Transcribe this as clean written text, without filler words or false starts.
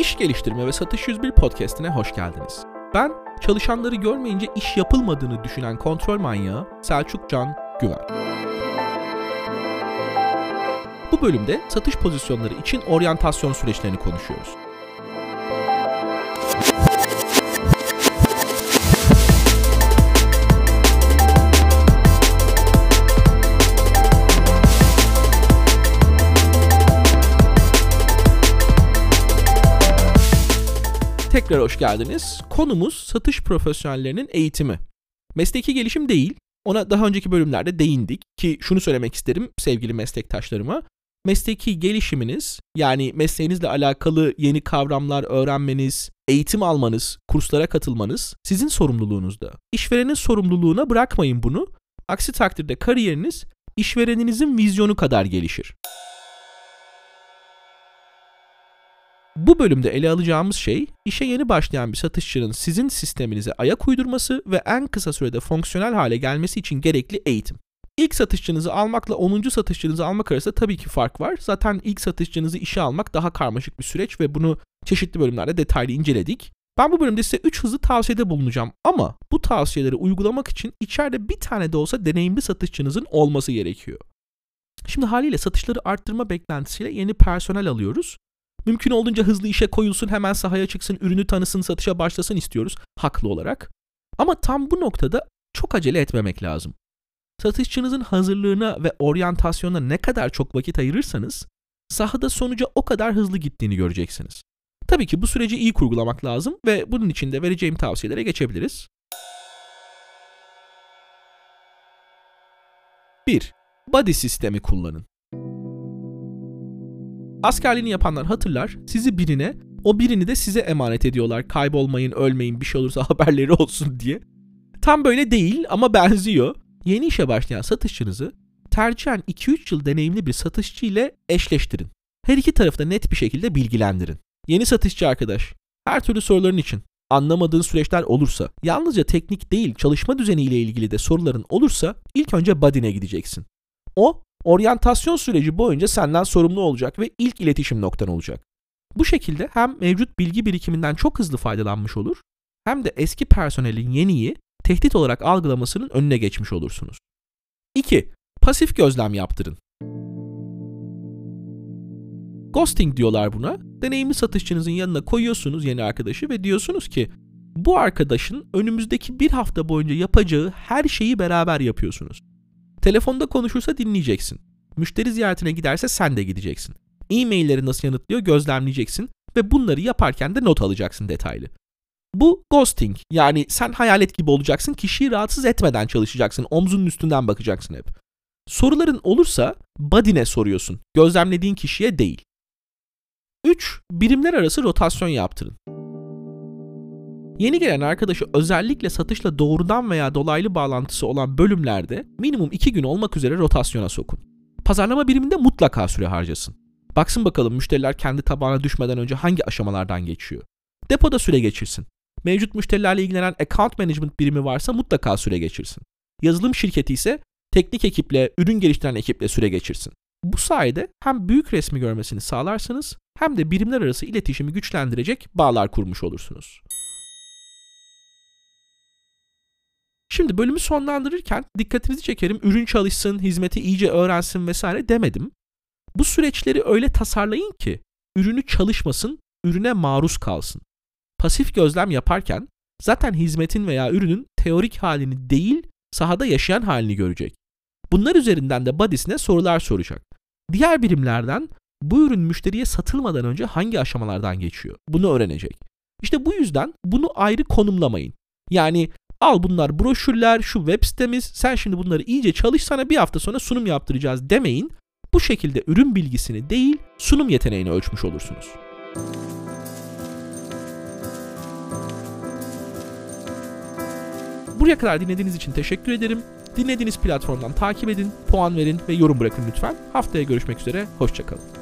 İş Geliştirme ve Satış 101 Podcast'ine hoş geldiniz. Ben çalışanları görmeyince iş yapılmadığını düşünen kontrol manyağı Selçuk Can Güven. Bu bölümde satış pozisyonları için oryantasyon süreçlerini konuşuyoruz. Tekrar hoş geldiniz. Konumuz satış profesyonellerinin eğitimi. Mesleki gelişim değil, ona daha önceki bölümlerde değindik ki şunu söylemek isterim sevgili meslektaşlarıma. Mesleki gelişiminiz, yani mesleğinizle alakalı yeni kavramlar öğrenmeniz, eğitim almanız, kurslara katılmanız sizin sorumluluğunuzda. İşverenin sorumluluğuna bırakmayın bunu. Aksi takdirde kariyeriniz işvereninizin vizyonu kadar gelişir. Bu bölümde ele alacağımız şey, işe yeni başlayan bir satışçının sizin sisteminize ayak uydurması ve en kısa sürede fonksiyonel hale gelmesi için gerekli eğitim. İlk satışçınızı almakla 10. satışçınızı almak arasında tabii ki fark var. Zaten ilk satışçınızı işe almak daha karmaşık bir süreç ve bunu çeşitli bölümlerde detaylı inceledik. Ben bu bölümde size 3 hızlı tavsiyede bulunacağım ama bu tavsiyeleri uygulamak için içeride bir tane de olsa deneyimli satışçınızın olması gerekiyor. Şimdi haliyle satışları arttırma beklentisiyle yeni personel alıyoruz. Mümkün olduğunca hızlı işe koyulsun, hemen sahaya çıksın, ürünü tanısın, satışa başlasın istiyoruz haklı olarak. Ama tam bu noktada çok acele etmemek lazım. Satışçınızın hazırlığına ve oryantasyona ne kadar çok vakit ayırırsanız sahada sonuca o kadar hızlı gittiğini göreceksiniz. Tabii ki bu süreci iyi kurgulamak lazım ve bunun için de vereceğim tavsiyelere geçebiliriz. 1. Buddy sistemi kullanın. Askerliğini yapanlar hatırlar, sizi birine, o birini de size emanet ediyorlar. Kaybolmayın, ölmeyin, bir şey olursa haberleri olsun diye. Tam böyle değil ama benziyor. Yeni işe başlayan satışçınızı tercihen 2-3 yıl deneyimli bir satışçı ile eşleştirin. Her iki tarafı da net bir şekilde bilgilendirin. Yeni satışçı arkadaş, her türlü soruların için, anlamadığın süreçler olursa, yalnızca teknik değil çalışma düzeniyle ilgili de soruların olursa ilk önce buddy'ne gideceksin. O, oryantasyon süreci boyunca senden sorumlu olacak ve ilk iletişim noktan olacak. Bu şekilde hem mevcut bilgi birikiminden çok hızlı faydalanmış olur, hem de eski personelin yeniyi tehdit olarak algılamasının önüne geçmiş olursunuz. 2. Pasif gözlem yaptırın. Ghosting diyorlar buna. Deneyimli satışçınızın yanına koyuyorsunuz yeni arkadaşı ve diyorsunuz ki bu arkadaşın önümüzdeki bir hafta boyunca yapacağı her şeyi beraber yapıyorsunuz. Telefonda konuşursa dinleyeceksin. Müşteri ziyaretine giderse sen de gideceksin. E-mailleri nasıl yanıtlıyor gözlemleyeceksin ve bunları yaparken de not alacaksın detaylı. Bu ghosting, yani sen hayalet gibi olacaksın, kişiyi rahatsız etmeden çalışacaksın, omzunun üstünden bakacaksın hep. Soruların olursa buddy'ne soruyorsun, gözlemlediğin kişiye değil. 3. Birimler arası rotasyon yaptırın. Yeni gelen arkadaşı özellikle satışla doğrudan veya dolaylı bağlantısı olan bölümlerde minimum 2 gün olmak üzere rotasyona sokun. Pazarlama biriminde mutlaka süre harcasın. Baksın bakalım müşteriler kendi tabağına düşmeden önce hangi aşamalardan geçiyor. Depoda süre geçirsin. Mevcut müşterilerle ilgilenen account management birimi varsa mutlaka süre geçirsin. Yazılım şirketi ise teknik ekiple, ürün geliştiren ekiple süre geçirsin. Bu sayede hem büyük resmi görmesini sağlarsınız hem de birimler arası iletişimi güçlendirecek bağlar kurmuş olursunuz. Şimdi bölümü sonlandırırken dikkatinizi çekerim, ürün çalışsın, hizmeti iyice öğrensin vesaire demedim. Bu süreçleri öyle tasarlayın ki ürünü çalışmasın, ürüne maruz kalsın. Pasif gözlem yaparken zaten hizmetin veya ürünün teorik halini değil, sahada yaşayan halini görecek. Bunlar üzerinden de buddy'sine sorular soracak. Diğer birimlerden bu ürün müşteriye satılmadan önce hangi aşamalardan geçiyor? Bunu öğrenecek. İşte bu yüzden bunu ayrı konumlamayın. Yani al bunlar broşürler, şu web sitemiz, sen şimdi bunları iyice çalış, sana bir hafta sonra sunum yaptıracağız demeyin. Bu şekilde ürün bilgisini değil, sunum yeteneğini ölçmüş olursunuz. 'Buraya kadar dinlediğiniz için teşekkür ederim. Dinlediğiniz platformdan takip edin, puan verin ve yorum bırakın lütfen. Haftaya görüşmek üzere, hoşça kalın.